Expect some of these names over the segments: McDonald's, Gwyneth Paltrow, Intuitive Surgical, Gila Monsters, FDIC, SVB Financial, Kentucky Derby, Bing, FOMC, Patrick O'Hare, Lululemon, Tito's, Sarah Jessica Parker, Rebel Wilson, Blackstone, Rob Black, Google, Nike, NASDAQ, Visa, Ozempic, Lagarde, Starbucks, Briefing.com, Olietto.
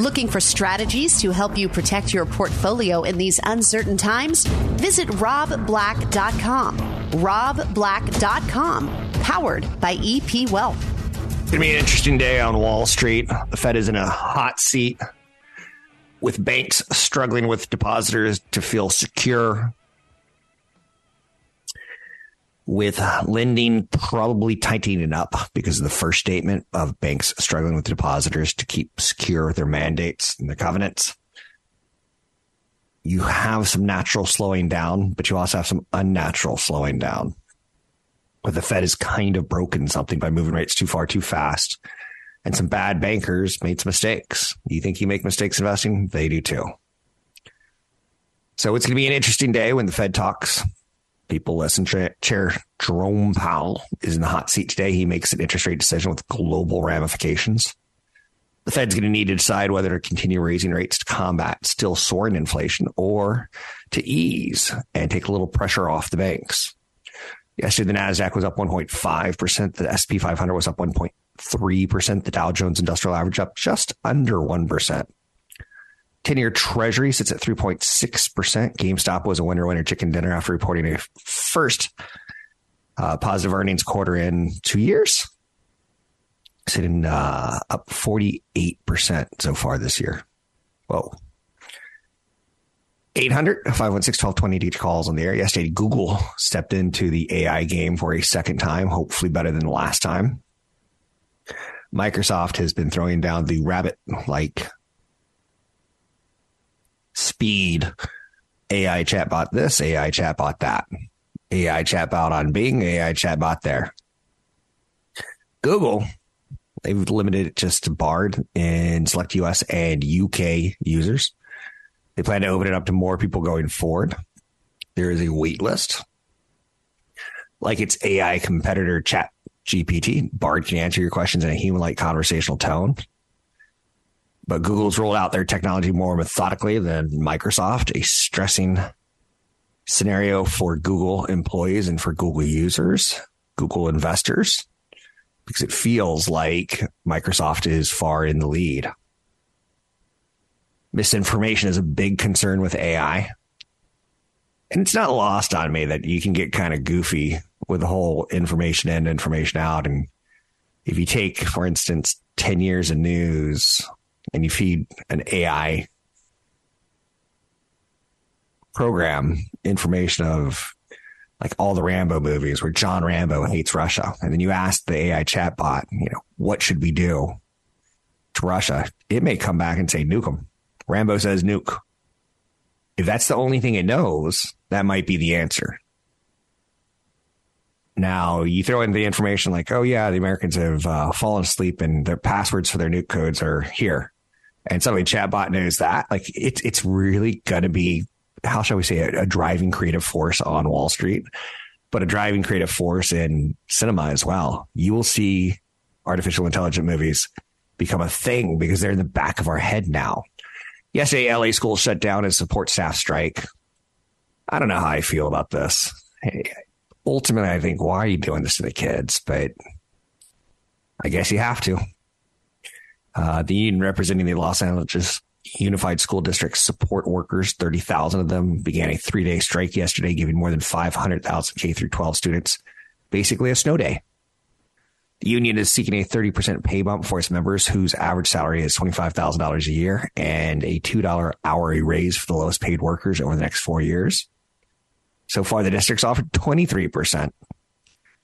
Looking for strategies to help you protect your portfolio in these uncertain times? Visit RobBlack.com. RobBlack.com, powered by EP Wealth. It's going to be an interesting day on Wall Street. The Fed is in a hot seat with banks struggling with depositors to feel secure, with lending probably tightening up because of the first statement of banks struggling with depositors to keep secure their mandates and their covenants. You have some natural slowing down, but you also have some unnatural slowing down, where the Fed has kind of broken something by moving rates too far, too fast. And some bad bankers made some mistakes. You think you make mistakes investing? They do too. So it's going to be an interesting day when the Fed talks. People listen. Chair Jerome Powell is in the hot seat today. He makes an interest rate decision with global ramifications. The Fed's going to need to decide whether to continue raising rates to combat still soaring inflation or to ease and take a little pressure off the banks. Yesterday, the NASDAQ was up 1.5%. The S&P 500 was up 1.3%. The Dow Jones Industrial Average up just under 1%. 10-year Treasury sits at 3.6%. GameStop was a winner chicken dinner after reporting a first positive earnings quarter in 2 years. Sitting up 48% so far this year. Whoa. 800-516-1220 to calls on the air. Yesterday, Google stepped into the AI game for a second time, hopefully better than the last time. Microsoft has been throwing down the rabbit-like speed. AI chatbot this, AI chatbot that, AI chatbot on Bing, AI chatbot there. Google, they've limited it just to Bard in select US and UK users. They plan to open it up to more people going forward. There is a wait list. Like its AI competitor ChatGPT, Bard can answer your questions in a human-like conversational tone. But Google's rolled out their technology more methodically than Microsoft, a stressing scenario for Google employees and for Google users, Google investors, because it feels like Microsoft is far in the lead. Misinformation is a big concern with AI. And it's not lost on me that you can get kind of goofy with the whole information in, information out. And if you take, for instance, 10 years of news and you feed an AI program information of like all the Rambo movies where John Rambo hates Russia. And then you ask the AI chatbot, what should we do to Russia? It may come back and say, nuke them. Rambo says nuke. If that's the only thing it knows, that might be the answer. Now, you throw in the information like, oh, yeah, the Americans have fallen asleep and their passwords for their nuke codes are here. And suddenly chatbot knows that. Like it's really going to be, how shall we say, a driving creative force on Wall Street, but a driving creative force in cinema as well. You will see artificial intelligence movies become a thing because they're in the back of our head now. Yesterday, L.A. schools shut down as support staff strike. I don't know how I feel about this. Ultimately, I think, why are you doing this to the kids? But I guess you have to. The union representing the Los Angeles Unified School District support workers, 30,000 of them, began a 3-day strike yesterday, giving more than 500,000 K-12 students basically a snow day. The union is seeking a 30% pay bump for its members, whose average salary is $25,000 a year, and a $2 hourly raise for the lowest paid workers over the next 4 years. So far, the district's offered 23% and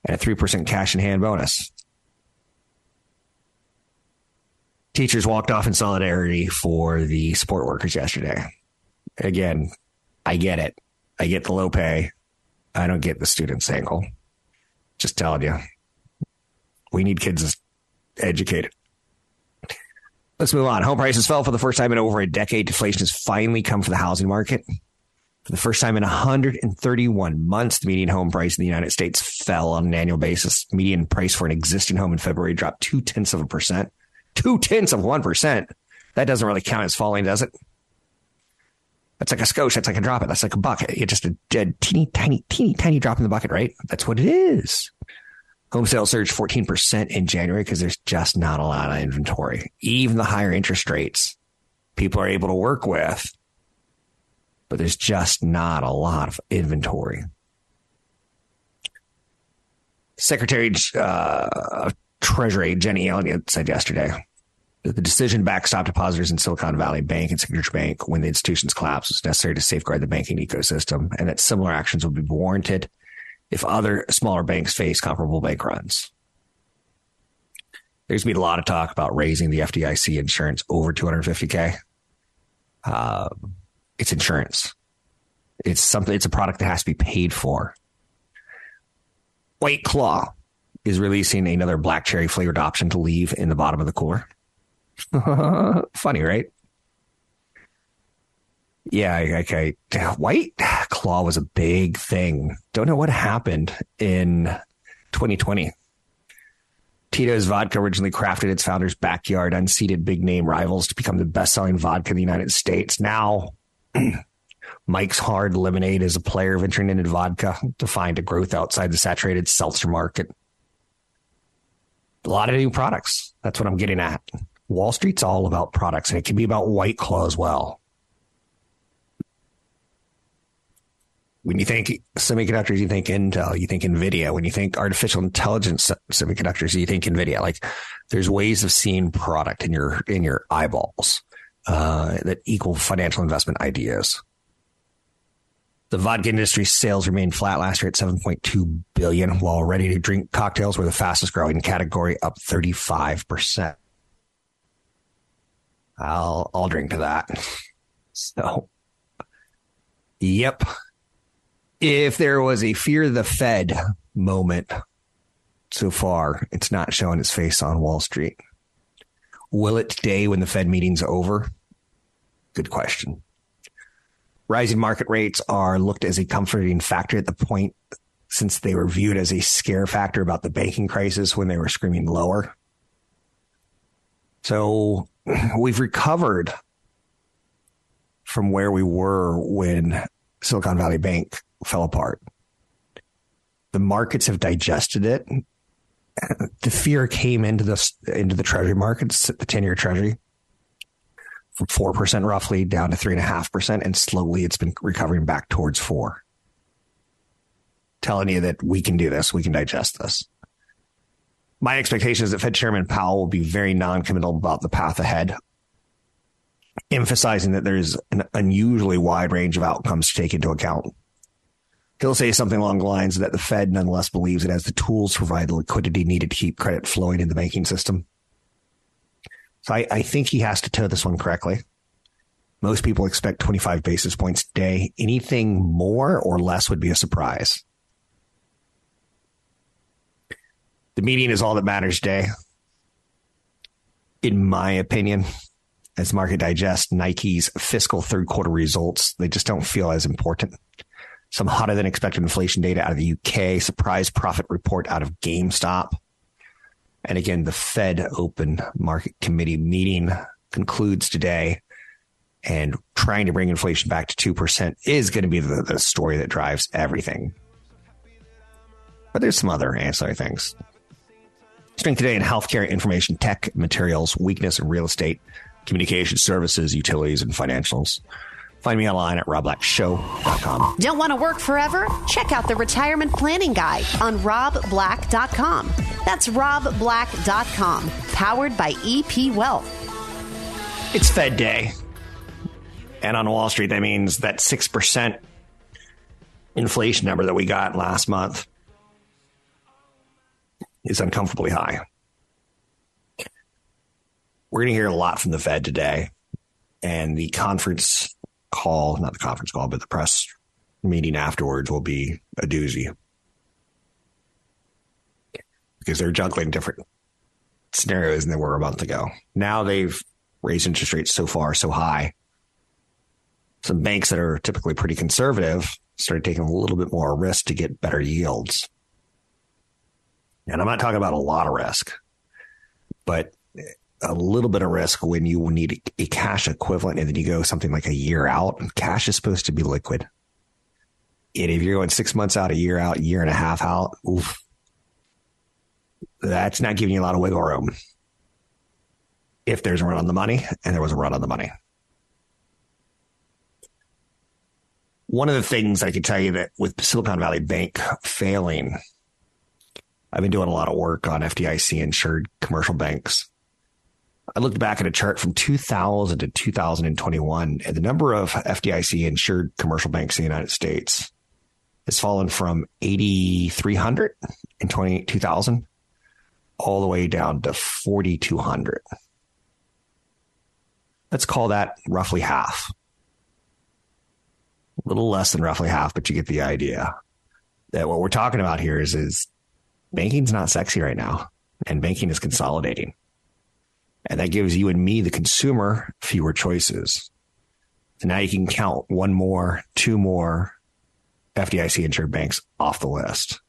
a 3% cash in hand bonus. Teachers walked off in solidarity for the support workers yesterday. Again, I get it. I get the low pay. I don't get the students' angle. Just telling you. We need kids educated. Let's move on. Home prices fell for the first time in over a decade. Deflation has finally come for the housing market. For the first time in 131 months, the median home price in the United States fell on an annual basis. Median price for an existing home in February dropped 0.2%. 0.2%. That doesn't really count as falling, does it? That's like a skosh. That's like a drop. That's like a bucket. It's just a teeny, tiny drop in the bucket, right? That's what it is. Home sales surged 14% in January because there's just not a lot of inventory. Even the higher interest rates people are able to work with, but there's just not a lot of inventory. Secretary of Treasury Jenny Yellen said yesterday that the decision to backstop depositors in Silicon Valley Bank and Signature Bank when the institutions collapsed was necessary to safeguard the banking ecosystem, and that similar actions would be warranted if other smaller banks face comparable bank runs. There's been a lot of talk about raising the FDIC insurance over $250K. It's insurance. It's something. It's a product that has to be paid for. White Claw is releasing another black cherry flavored option to leave in the bottom of the cooler. Funny, right? Yeah, okay. White Claw was a big thing. Don't know what happened in 2020. Tito's Vodka, originally crafted its founder's backyard, unseated big-name rivals to become the best-selling vodka in the United States. Now, Mike's Hard Lemonade is a player venturing into vodka to find a growth outside the saturated seltzer market. A lot of new products. That's what I'm getting at. Wall Street's all about products, and it can be about White Claw as well. When you think semiconductors, you think Intel, you think Nvidia. When you think artificial intelligence semiconductors, you think Nvidia. Like, there's ways of seeing product in your eyeballs that equal financial investment ideas. The vodka industry sales remained flat last year at 7.2 billion, while ready-to-drink cocktails were the fastest-growing category, up 35%. I'll drink to that. So, yep. If there was a fear the Fed moment so far, it's not showing its face on Wall Street. Will it today when the Fed meeting's over? Good question. Rising market rates are looked as a comforting factor at the point since they were viewed as a scare factor about the banking crisis when they were screaming lower. So we've recovered from where we were when Silicon Valley Bank fell apart. The markets have digested it. The fear came into the Treasury markets, the 10-year Treasury, from 4% roughly down to 3.5%, and slowly it's been recovering back towards 4%. Telling you that we can do this, we can digest this. My expectation is that Fed Chairman Powell will be very non-committal about the path ahead, emphasizing that there's an unusually wide range of outcomes to take into account. He'll say something along the lines that the Fed nonetheless believes it has the tools to provide the liquidity needed to keep credit flowing in the banking system. So I think he has to toe this one correctly. Most people expect 25 basis points today. Anything more or less would be a surprise. The meeting is all that matters today, in my opinion. As market digests Nike's fiscal third quarter results, they just don't feel as important. Some hotter than expected inflation data out of the UK, surprise profit report out of GameStop. And again, the Fed Open Market Committee meeting concludes today, and trying to bring inflation back to 2% is going to be the story that drives everything. But there's some other ancillary things. Strength today in healthcare, information tech, materials, weakness in real estate, communication services, utilities, and financials. Find me online at RobBlackShow.com. Don't want to work forever? Check out the Retirement Planning Guide on RobBlack.com. That's RobBlack.com, powered by EP Wealth. It's Fed Day. And on Wall Street, that means that 6% inflation number that we got last month is uncomfortably high. We're going to hear a lot from the Fed today, and the conference call, not the conference call, but the press meeting afterwards will be a doozy because they're juggling different scenarios than they were a month ago. Now they've raise interest rates so far so high. Some banks that are typically pretty conservative started taking a little bit more risk to get better yields. And I'm not talking about a lot of risk, but a little bit of risk when you will need a cash equivalent and then you go something like a year out, and cash is supposed to be liquid. And if you're going 6 months out, a year out, year and a half out, oof, that's not giving you a lot of wiggle room. If there's a run on the money, and there was a run on the money. One of the things I can tell you that with Silicon Valley Bank failing, I've been doing a lot of work on FDIC insured commercial banks. I looked back at a chart from 2000 to 2021, and the number of FDIC insured commercial banks in the United States has fallen from 8,300 in 2000 all the way down to 4,200. Let's call that roughly half. A little less than roughly half, but you get the idea that what we're talking about here is banking's not sexy right now, and banking is consolidating. And that gives you and me, the consumer, fewer choices. So now you can count one more, two more FDIC insured banks off the list.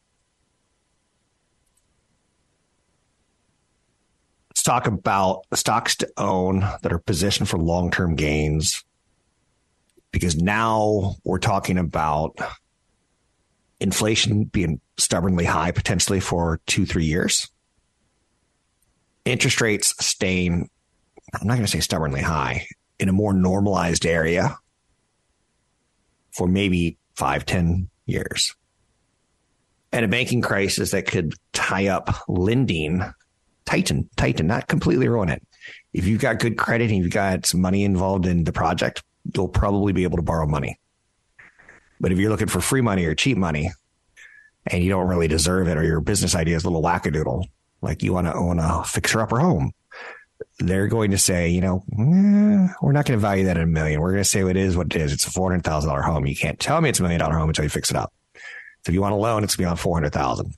Let's talk about stocks to own that are positioned for long-term gains. Because now we're talking about inflation being stubbornly high potentially for 2-3 years. Interest rates staying, I'm not going to say stubbornly high, in a more normalized area for maybe 5-10 years. And a banking crisis that could tie up lending, tighten, not completely ruin it. If you've got good credit and you've got some money involved in the project, you'll probably be able to borrow money. But if you're looking for free money or cheap money and you don't really deserve it, or your business idea is a little wackadoodle, like you want to own a fixer-upper home, they're going to say, you know, we're not going to value that at $1 million. We're going to say what it is, what it is. It's a $400,000 home. You can't tell me it's $1 million home until you fix it up. So if you want a loan, it's beyond $400,000.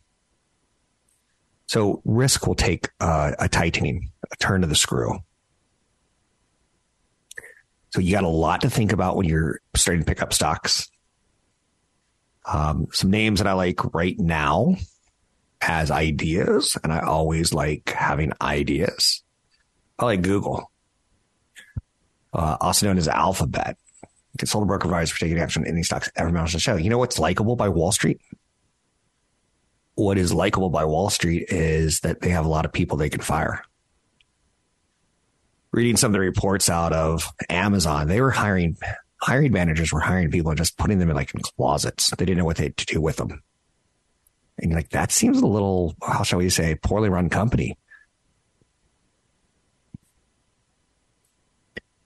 So risk will take a tightening, a turn of the screw. So you got a lot to think about when you're starting to pick up stocks. Some names that I like right now as ideas, and I always like having ideas. I like Google, also known as Alphabet. Consult a broker advisor for taking action on any stocks every month on the show. You know what's likable by Wall Street? What is likable by Wall Street is that they have a lot of people they can fire. Reading some of the reports out of Amazon, they were hiring managers were hiring people and just putting them in like in closets. They didn't know what to do with them. And you're like, that seems a little, how shall we say, poorly run company.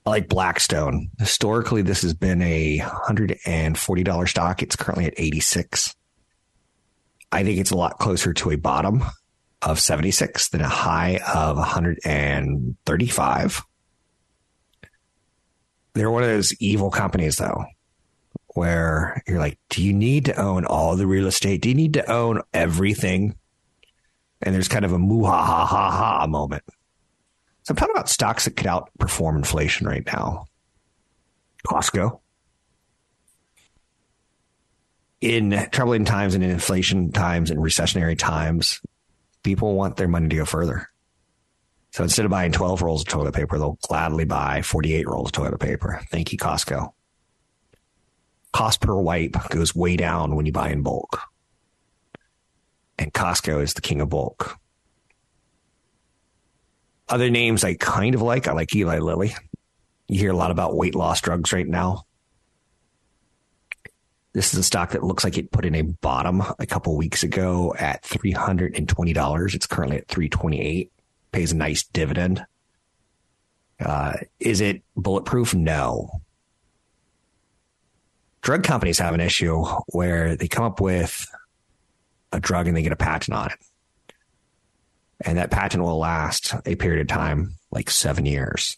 I like Blackstone. Historically, this has been a $140 stock. It's currently at 86. I think it's a lot closer to a bottom of 76 than a high of 135. They're one of those evil companies, though, where you're like, do you need to own all the real estate? Do you need to own everything? And there's kind of a moo-ha-ha-ha-ha moment. So I'm talking about stocks that could outperform inflation right now. Costco. In troubling times and in inflation times and recessionary times, people want their money to go further. So instead of buying 12 rolls of toilet paper, they'll gladly buy 48 rolls of toilet paper. Thank you, Costco. Cost per wipe goes way down when you buy in bulk. And Costco is the king of bulk. Other names I kind of like. I like Eli Lilly. You hear a lot about weight loss drugs right now. This is a stock that looks like it put in a bottom a couple weeks ago at $320. It's currently at $328. Pays a nice dividend. Is it bulletproof? No. Drug companies have an issue where they come up with a drug and they get a patent on it. And that patent will last a period of time, like 7 years.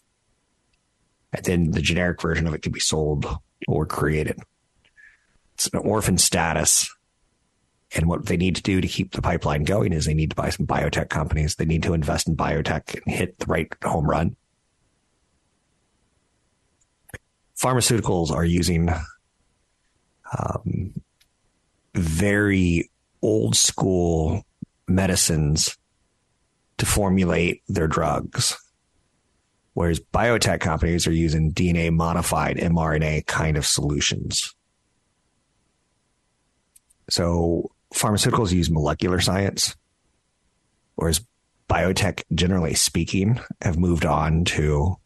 And then the generic version of it can be sold or created. It's an orphan status. And what they need to do to keep the pipeline going is they need to buy some biotech companies. They need to invest in biotech and hit the right home run. pharmaceuticals are using very old school medicines to formulate their drugs, whereas biotech companies are using DNA modified mRNA kind of solutions. So pharmaceuticals use molecular science, whereas biotech, generally speaking, have moved on to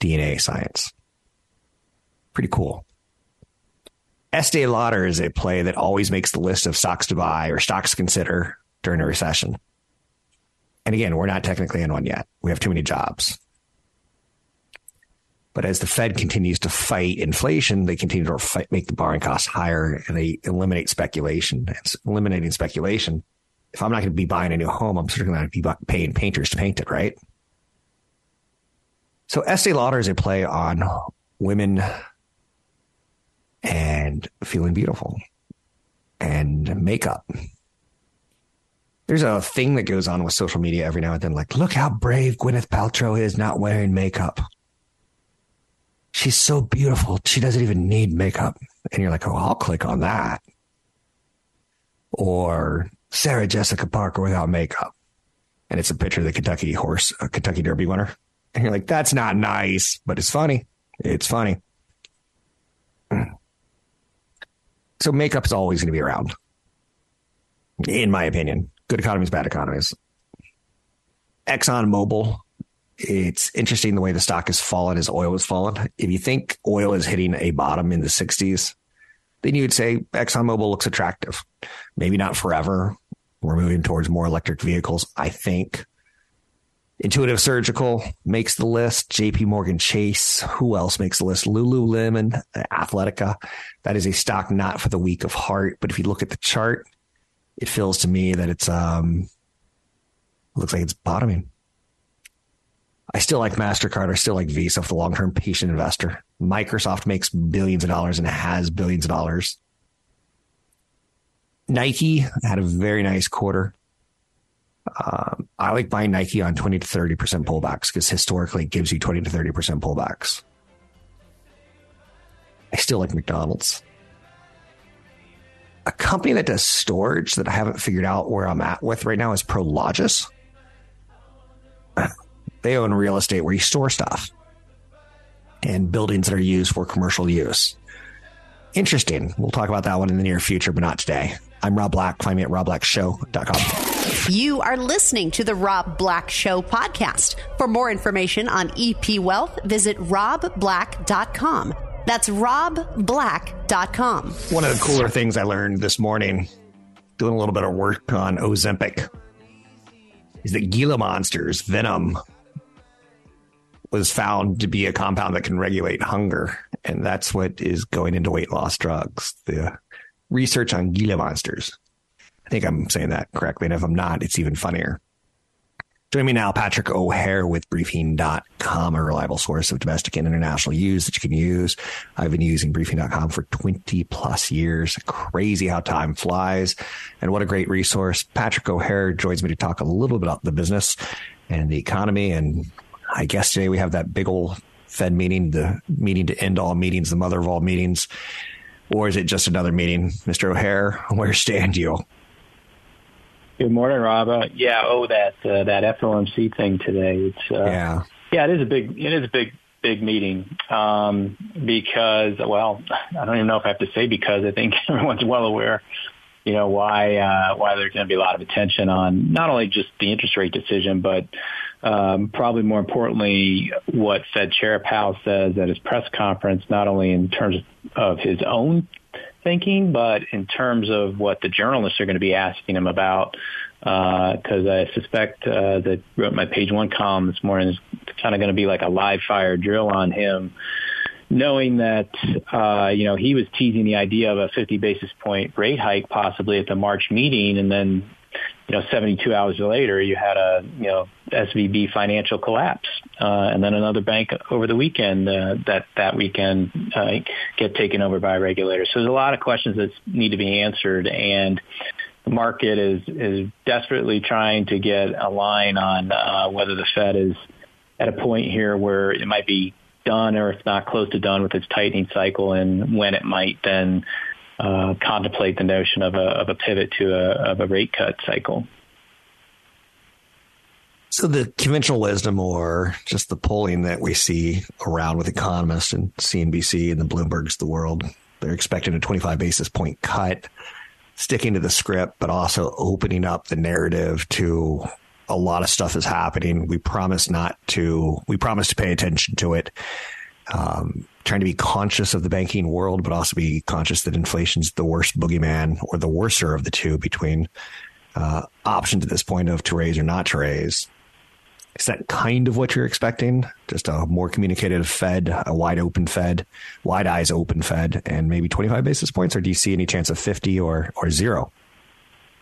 DNA science. Pretty cool. Estee Lauder is a play that always makes the list of stocks to buy or stocks to consider during a recession. And again, we're not technically in one yet. We have too many jobs. But as the Fed continues to fight inflation, they continue to make the borrowing costs higher, and they eliminate speculation. It's eliminating speculation. If I'm not going to be buying a new home, I'm certainly not going to be paying painters to paint it, right? So Estee Lauder is a play on women and feeling beautiful and makeup. There's a thing that goes on with social media every now and then, like, look how brave Gwyneth Paltrow is not wearing makeup. She's so beautiful. She doesn't even need makeup. And you're like, oh, I'll click on that. Or Sarah Jessica Parker without makeup. And it's a picture of the Kentucky Derby winner. And you're like, that's not nice, but it's funny. It's funny. So makeup's always going to be around, in my opinion. Good economies, bad economies. ExxonMobil. It's interesting the way the stock has fallen as oil has fallen. If you think oil is hitting a bottom in the 60s, then you'd say ExxonMobil looks attractive. Maybe not forever. We're moving towards more electric vehicles, I think. Intuitive Surgical makes the list. JP Morgan Chase. Who else makes the list? Lululemon, Athletica. That is a stock not for the weak of heart. But if you look at the chart, it feels to me that it's looks like it's bottoming. I still like MasterCard. I still like Visa for the long-term patient investor. Microsoft makes billions of dollars and has billions of dollars. Nike had a very nice quarter. I like buying Nike on 20 to 30% pullbacks because historically it gives you 20 to 30% pullbacks. I still like McDonald's. A company that does storage that I haven't figured out where I'm at with right now is Prologis. They own real estate where you store stuff and buildings that are used for commercial use. Interesting. We'll talk about that one in the near future, but not today. I'm Rob Black. Find me at RobBlackShow.com. You are listening to the Rob Black Show podcast. For more information on EP Wealth, visit RobBlack.com. That's RobBlack.com. One of the cooler things I learned this morning, doing a little bit of work on Ozempic, is that Gila Monsters, venom, was found to be a compound that can regulate hunger. And that's what is going into weight loss drugs. The research on Gila Monsters. I think I'm saying that correctly. And if I'm not, it's even funnier. Join me now, Patrick O'Hare with Briefing.com, a reliable source of domestic and international news that you can use. I've been using Briefing.com for 20 plus years. Crazy how time flies. And what a great resource. Patrick O'Hare joins me to talk a little bit about the business and the economy. And I guess today we have that big old Fed meeting, the meeting to end all meetings, the mother of all meetings. Or is it just another meeting? Mr. O'Hare, where stand you? Good morning, Rob. That FOMC thing today. It is a big, big meeting because, well, I don't even know if I have to say because I think everyone's well aware, you know, why there's going to be a lot of attention on not only just the interest rate decision, but probably more importantly, what Fed Chair Powell says at his press conference, not only in terms of his own thinking, but in terms of what the journalists are going to be asking him about, because I suspect that wrote my page one column this morning is kind of going to be like a live fire drill on him, knowing that, he was teasing the idea of a 50 basis point rate hike possibly at the March meeting. And then, 72 hours later, you had a, SVB financial collapse. And then another bank over the weekend, that weekend get taken over by regulators. So there's a lot of questions that need to be answered. And the market is desperately trying to get a line on whether the Fed is at a point here where it might be done, or if not close to done with its tightening cycle, and when it might then contemplate the notion of a pivot to a rate cut cycle. So the conventional wisdom, or just the polling that we see around with economists and CNBC and the Bloombergs of the world, they're expecting a 25 basis point cut, sticking to the script, but also opening up the narrative to a lot of stuff is happening. We promise to pay attention to it. Trying to be conscious of the banking world, but also be conscious that inflation's the worst boogeyman, or the worser of the two between options at this point of to raise or not to raise. Is that kind of what you're expecting? Just a more communicative Fed, a wide open Fed, wide eyes open Fed, and maybe 25 basis points? Or do you see any chance of 50 or zero?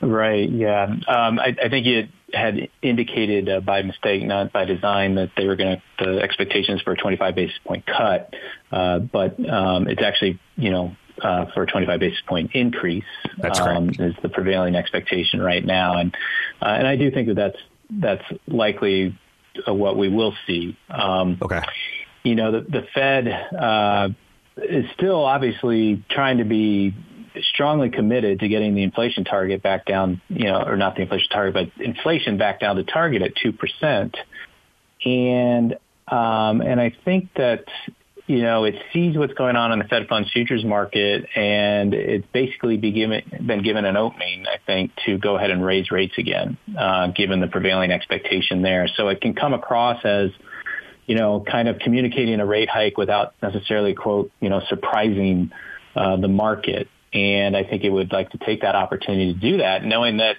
Right. Yeah. I think you had indicated by mistake, not by design, that they were going to the expectations for a 25 basis point cut. But it's actually, for a 25 basis point increase. That's correct. Is the prevailing expectation right now. And I do think that that's likely what we will see. Okay. The Fed is still obviously trying to be strongly committed to getting the inflation target back down, or not the inflation target, but inflation back down to target at 2%. And I think that, it sees what's going on in the Fed Funds futures market, and it's basically been given an opening, I think, to go ahead and raise rates again, given the prevailing expectation there. So it can come across as, kind of communicating a rate hike without necessarily, quote, surprising the market. And I think it would like to take that opportunity to do that, knowing that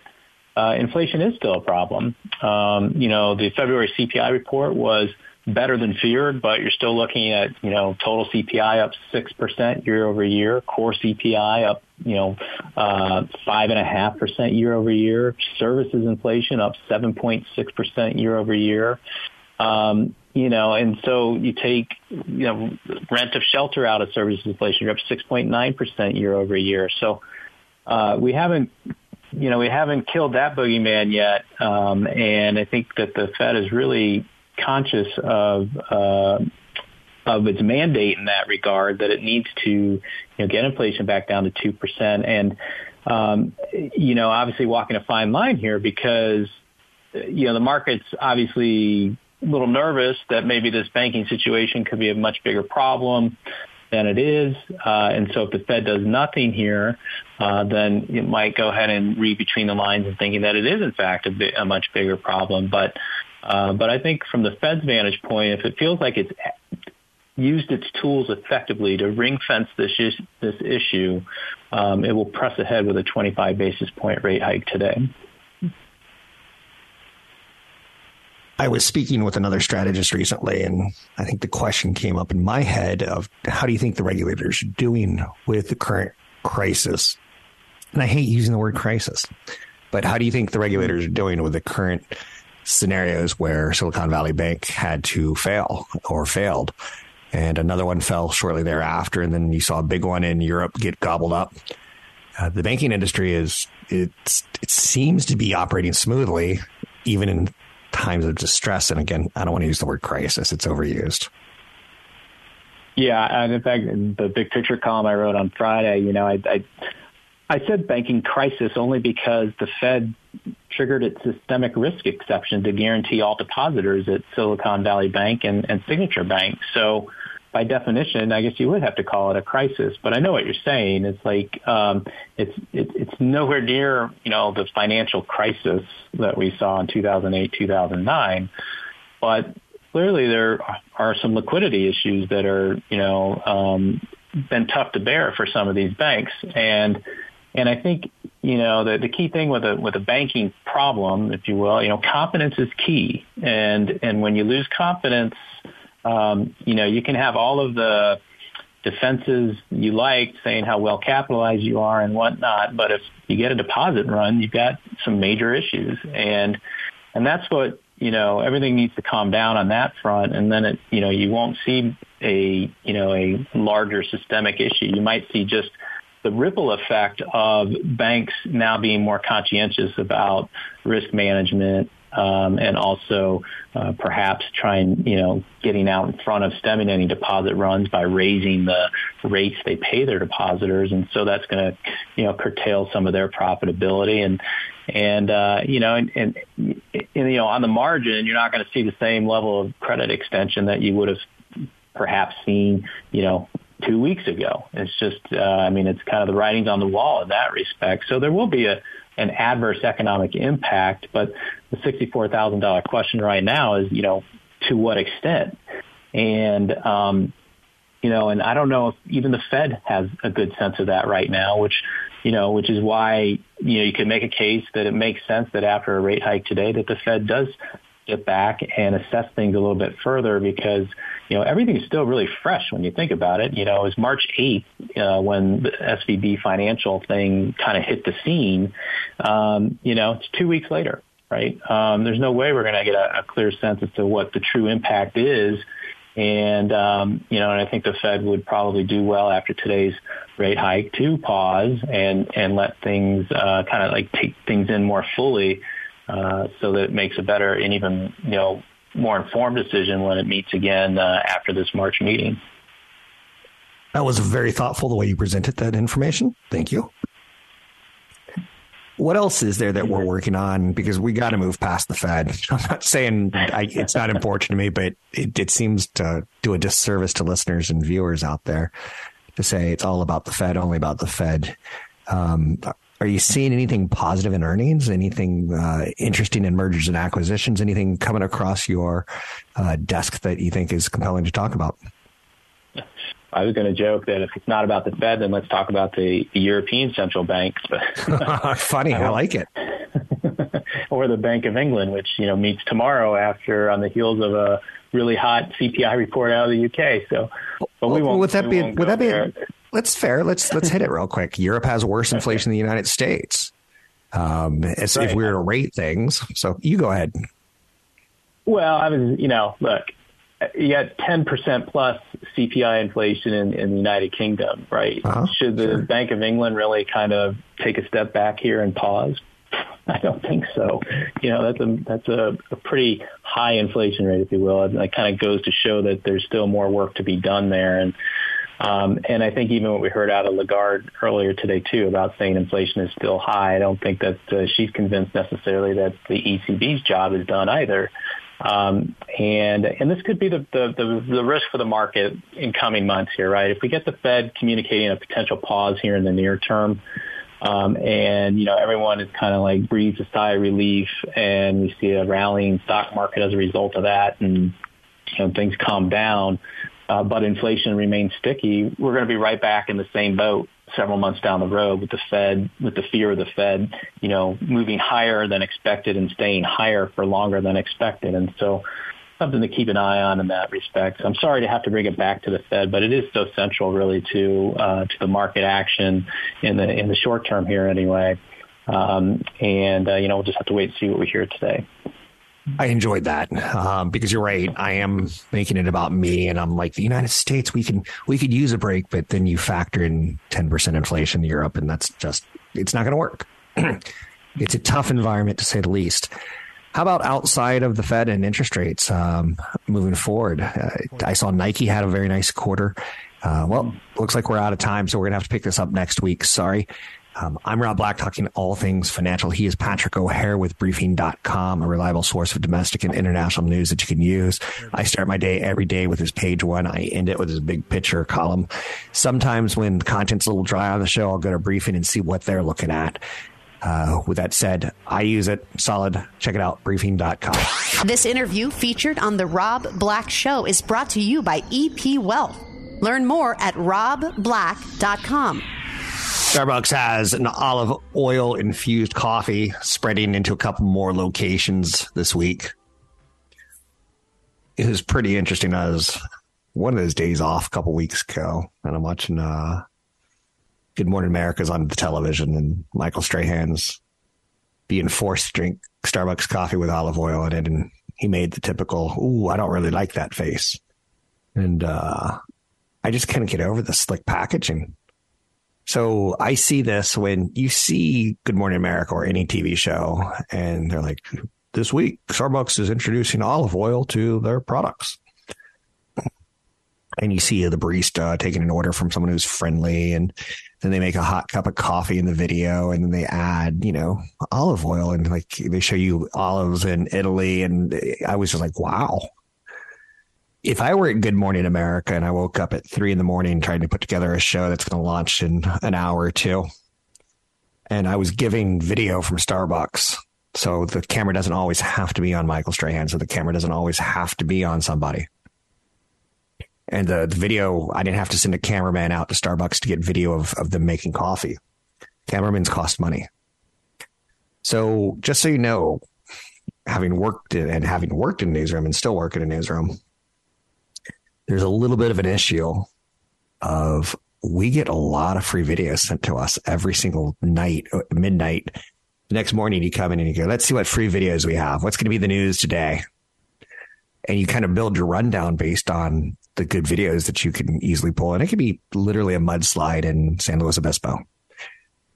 inflation is still a problem. The February CPI report was better than feared, but you're still looking at, total CPI up 6% year over year, core CPI up, 5.5% year over year, services inflation up 7.6% year over year. And so you take, rent of shelter out of services inflation, you're up 6.9% year over year. So, we haven't killed that boogeyman yet. And I think that the Fed is really conscious of its mandate in that regard, that it needs to get inflation back down to 2%, and obviously walking a fine line here, because the market's obviously a little nervous that maybe this banking situation could be a much bigger problem than it is, and so if the Fed does nothing here, then it might go ahead and read between the lines and thinking that it is in fact a much bigger problem. But I think from the Fed's vantage point, if it feels like it's used its tools effectively to ring fence this issue, it will press ahead with a 25 basis point rate hike today. I was speaking with another strategist recently, and I think the question came up in my head of, how do you think the regulators are doing with the current crisis? And I hate using the word crisis, but how do you think the regulators are doing with the current scenarios where Silicon Valley Bank had to fail or failed, and another one fell shortly thereafter, and then you saw a big one in Europe get gobbled up? The banking industry it seems to be operating smoothly, even in times of distress. And again, I don't want to use the word crisis; it's overused. Yeah, and in fact, the big picture column I wrote on Friday, I said banking crisis only because the Fed triggered its systemic risk exception to guarantee all depositors at Silicon Valley Bank and Signature Bank. So by definition, I guess you would have to call it a crisis. But I know what you're saying. It's like it's nowhere near, the financial crisis that we saw in 2008, 2009. But clearly there are some liquidity issues that are, been tough to bear for some of these banks. And I think, the key thing with a banking problem, if you will, confidence is key. And when you lose confidence, you can have all of the defenses you like, saying how well capitalized you are and whatnot. But if you get a deposit run, you've got some major issues. And that's what, everything needs to calm down on that front. And then it, you won't see a larger systemic issue. You might see just the ripple effect of banks now being more conscientious about risk management, and also perhaps trying, getting out in front of stemming any deposit runs by raising the rates they pay their depositors, and so that's going to, curtail some of their profitability, and on the margin, you're not going to see the same level of credit extension that you would have perhaps seen, 2 weeks ago. It's just, it's kind of the writing's on the wall in that respect. So there will be an adverse economic impact, but the $64,000 question right now is, to what extent? And, and I don't know if even the Fed has a good sense of that right now, which is why, you could make a case that it makes sense that after a rate hike today that the Fed does sit back and assess things a little bit further, because, everything's still really fresh when you think about it. It was March 8th when the SVB Financial thing kind of hit the scene. It's 2 weeks later, right? There's no way we're going to get a clear sense as to what the true impact is. And, and I think the Fed would probably do well after today's rate hike to pause and let things kind of like take things in more fully, so that it makes a better and even, more informed decision when it meets again after this March meeting. That was very thoughtful, the way you presented that information. Thank you. What else is there that we're working on? Because we got to move past the Fed. I'm not saying it's not important to me, but it seems to do a disservice to listeners and viewers out there to say it's all about the Fed, only about the Fed. Are you seeing anything positive in earnings? Anything interesting in mergers and acquisitions? Anything coming across your desk that you think is compelling to talk about? I was going to joke that if it's not about the Fed, then let's talk about the European Central Bank. Funny, I like it. Or the Bank of England, which meets tomorrow after on the heels of a really hot CPI report out of the UK. So, but we won't. That's fair. Let's hit it real quick. Europe has worse inflation than the United States. If we were to rate things, so you go ahead. Well, I was, look, you got 10% plus CPI inflation in the United Kingdom, right? Uh-huh. Should the Bank of England really kind of take a step back here and pause? I don't think so. That's a pretty high inflation rate, if you will. That kind of goes to show that there's still more work to be done there. And I think even what we heard out of Lagarde earlier today, too, about saying inflation is still high, I don't think that she's convinced necessarily that the ECB's job is done either. And this could be the risk for the market in coming months here, right? If we get the Fed communicating a potential pause here in the near term, and everyone is kind of like breathes a sigh of relief, and we see a rallying stock market as a result of that, and things calm down. But inflation remains sticky, we're going to be right back in the same boat several months down the road with the fear of the Fed, moving higher than expected and staying higher for longer than expected. And so something to keep an eye on in that respect. So I'm sorry to have to bring it back to the Fed, but it is so central really to the market action in the short term here anyway. We'll just have to wait and see what we hear today. I enjoyed that because you're right. I am making it about me, and I'm like the United States. We could use a break, but then you factor in 10% inflation in Europe, and that's just it's not going to work. It's a tough environment to say the least. How about outside of the Fed and interest rates moving forward? I saw Nike had a very nice quarter. Looks like we're out of time, so we're going to have to pick this up next week. Sorry. I'm Rob Black, talking all things financial. He is Patrick O'Hare with Briefing.com, a reliable source of domestic and international news that you can use. I start my day every day with his page one. I end it with his big picture column. Sometimes when the content's a little dry on the show, I'll go to Briefing and see what they're looking at. With that said, I use it. Solid. Check it out. Briefing.com. This interview featured on The Rob Black Show is brought to you by EP Wealth. Learn more at RobBlack.com. Starbucks has an olive oil infused coffee spreading into a couple more locations this week. It was pretty interesting. I was one of those days off a couple weeks ago, and I'm watching Good Morning America's on the television, and Michael Strahan's being forced to drink Starbucks coffee with olive oil in it, and he made the typical, "Ooh, I don't really like that" face. And I just couldn't get over the slick packaging. So I see this when you see Good Morning America or any TV show, and they're like, this week, Starbucks is introducing olive oil to their products. And you see the barista taking an order from someone who's friendly, and then they make a hot cup of coffee in the video, and then they add, you know, olive oil, and like they show you olives in Italy. And I was just like, wow. If I were at Good Morning America and I woke up at 3 a.m. trying to put together a show that's going to launch in an hour or two, and I was giving video from Starbucks, so the camera doesn't always have to be on Michael Strahan, so the camera doesn't always have to be on somebody. And the video, I didn't have to send a cameraman out to Starbucks to get video of them making coffee. Cameramans cost money. So just so you know, having worked in a newsroom and still work in a newsroom, there's a little bit of an issue of we get a lot of free videos sent to us every single night, midnight. The next morning you come in and you go, let's see what free videos we have. What's going to be the news today? And you kind of build your rundown based on the good videos that you can easily pull. And it could be literally a mudslide in San Luis Obispo,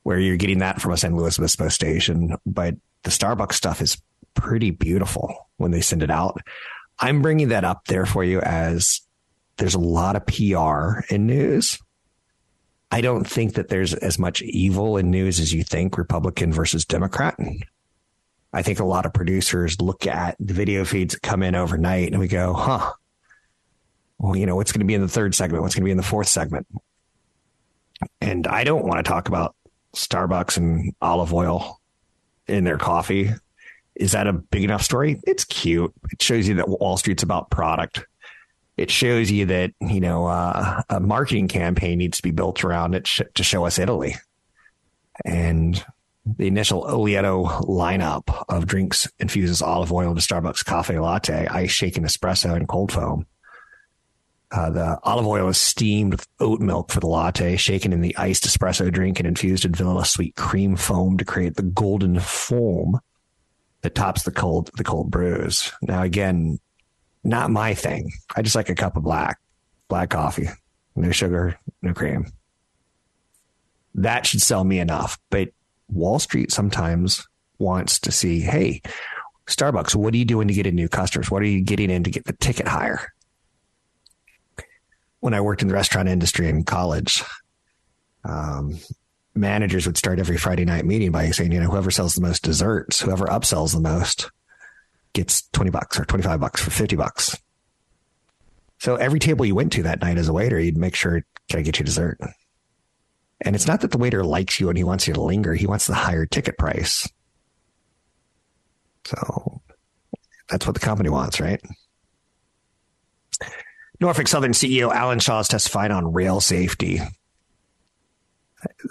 where you're getting that from a San Luis Obispo station. But the Starbucks stuff is pretty beautiful when they send it out. I'm bringing that up there for you as there's a lot of PR in news. I don't think that there's as much evil in news as you think, Republican versus Democrat. I think a lot of producers look at the video feeds that come in overnight and we go, huh, well, you know, what's going to be in the third segment? What's going to be in the fourth segment? And I don't want to talk about Starbucks and olive oil in their coffee. Is that a big enough story? It's cute. It shows you that Wall Street's about product. It shows you that, you know, a marketing campaign needs to be built around it to show us Italy. And the initial Olietto lineup of drinks infuses olive oil into Starbucks coffee latte, ice shaken espresso, and cold foam. The olive oil is steamed with oat milk for the latte, shaken in the iced espresso drink, and infused in vanilla sweet cream foam to create the golden foam that tops the cold brews. Now, again, not my thing. I just like a cup of black coffee, no sugar, no cream. That should sell me enough, but Wall Street sometimes wants to see, hey, Starbucks, what are you doing to get in new customers? What are you getting in to get the ticket higher? When I worked in the restaurant industry in college, managers would start every Friday night meeting by saying, you know, whoever sells the most desserts, whoever upsells the most gets $20 or $25 for $50. So every table you went to that night as a waiter, you'd make sure, can I get you dessert? And it's not that the waiter likes you and he wants you to linger. He wants the higher ticket price. So that's what the company wants, right? Norfolk Southern CEO Alan Shaw is testifying on rail safety.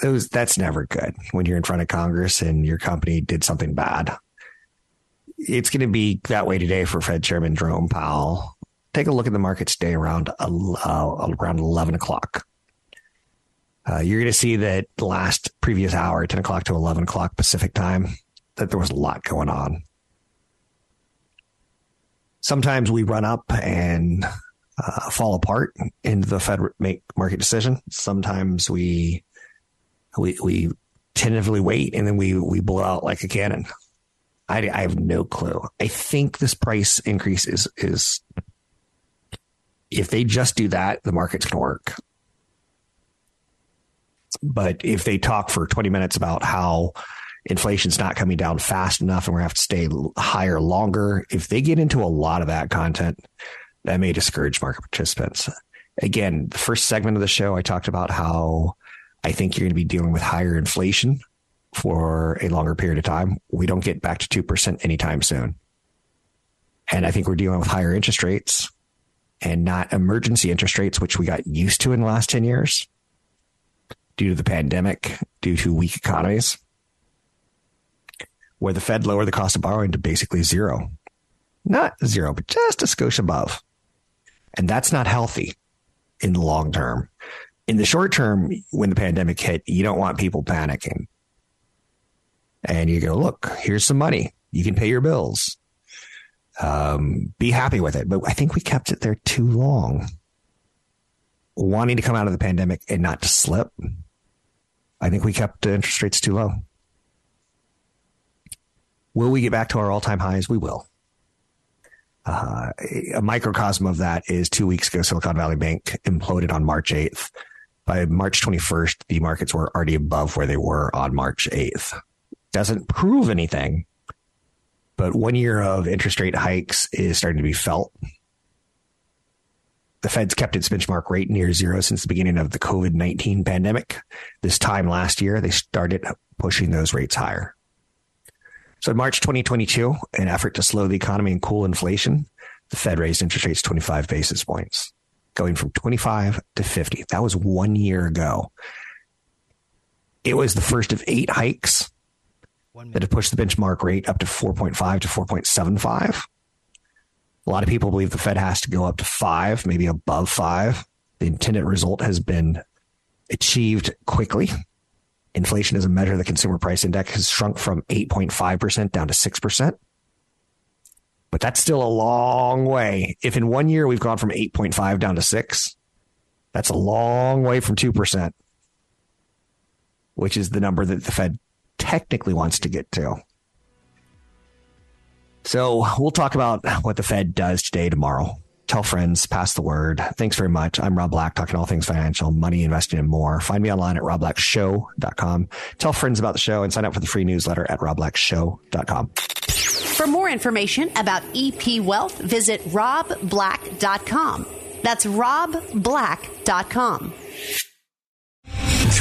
That's never good when you're in front of Congress and your company did something bad. It's going to be that way today for Fed Chairman Jerome Powell. Take a look at the markets today around 11 o'clock. You're going to see that the previous hour, 10 o'clock to 11 o'clock Pacific time, that there was a lot going on. Sometimes we run up and fall apart into the Fed market decision. Sometimes we tentatively wait and then we blow out like a cannon. I have no clue. I think this price increase is if they just do that, the market's going to work. But if they talk for 20 minutes about how inflation's not coming down fast enough and we're going to have to stay higher longer, if they get into a lot of that content, that may discourage market participants. Again, the first segment of the show, I talked about how I think you're going to be dealing with higher inflation for a longer period of time. We don't get back to 2% anytime soon. And I think we're dealing with higher interest rates and not emergency interest rates, which we got used to in the last 10 years. Due to the pandemic, due to weak economies, where the Fed lowered the cost of borrowing to basically zero. Not zero, but just a skosh above. And that's not healthy in the long term. In the short term, when the pandemic hit, you don't want people panicking. And you go, look, here's some money. You can pay your bills. Be happy with it. But I think we kept it there too long. Wanting to come out of the pandemic and not to slip. I think we kept the interest rates too low. Will we get back to our all-time highs? We will. A microcosm of that is 2 weeks ago, Silicon Valley Bank imploded on March 8th. By March 21st, the markets were already above where they were on March 8th. Doesn't prove anything, but 1 year of interest rate hikes is starting to be felt. The Fed's kept its benchmark rate near zero since the beginning of the COVID-19 pandemic. This time last year, they started pushing those rates higher. So in March 2022, in an effort to slow the economy and cool inflation, the Fed raised interest rates 25 basis points, going from 25 to 50. That was 1 year ago. It was the first of 8 hikes that have pushed the benchmark rate up to 4.5 to 4.75. A lot of people believe the Fed has to go up to 5, maybe above 5. The intended result has been achieved quickly. Inflation is a measure of the consumer price index has shrunk from 8.5% down to 6%. But that's still a long way. If in 1 year we've gone from 8.5 down to 6, that's a long way from 2%, which is the number that the Fed technically wants to get to. So we'll talk about what the Fed does today, tomorrow. Tell friends, pass the word. Thanks very much. I'm Rob Black, talking all things financial, money, investing, and more. Find me online at RobBlackShow.com. Tell friends about the show and sign up for the free newsletter at RobBlackShow.com. For more information about EP Wealth, visit RobBlack.com. That's RobBlack.com.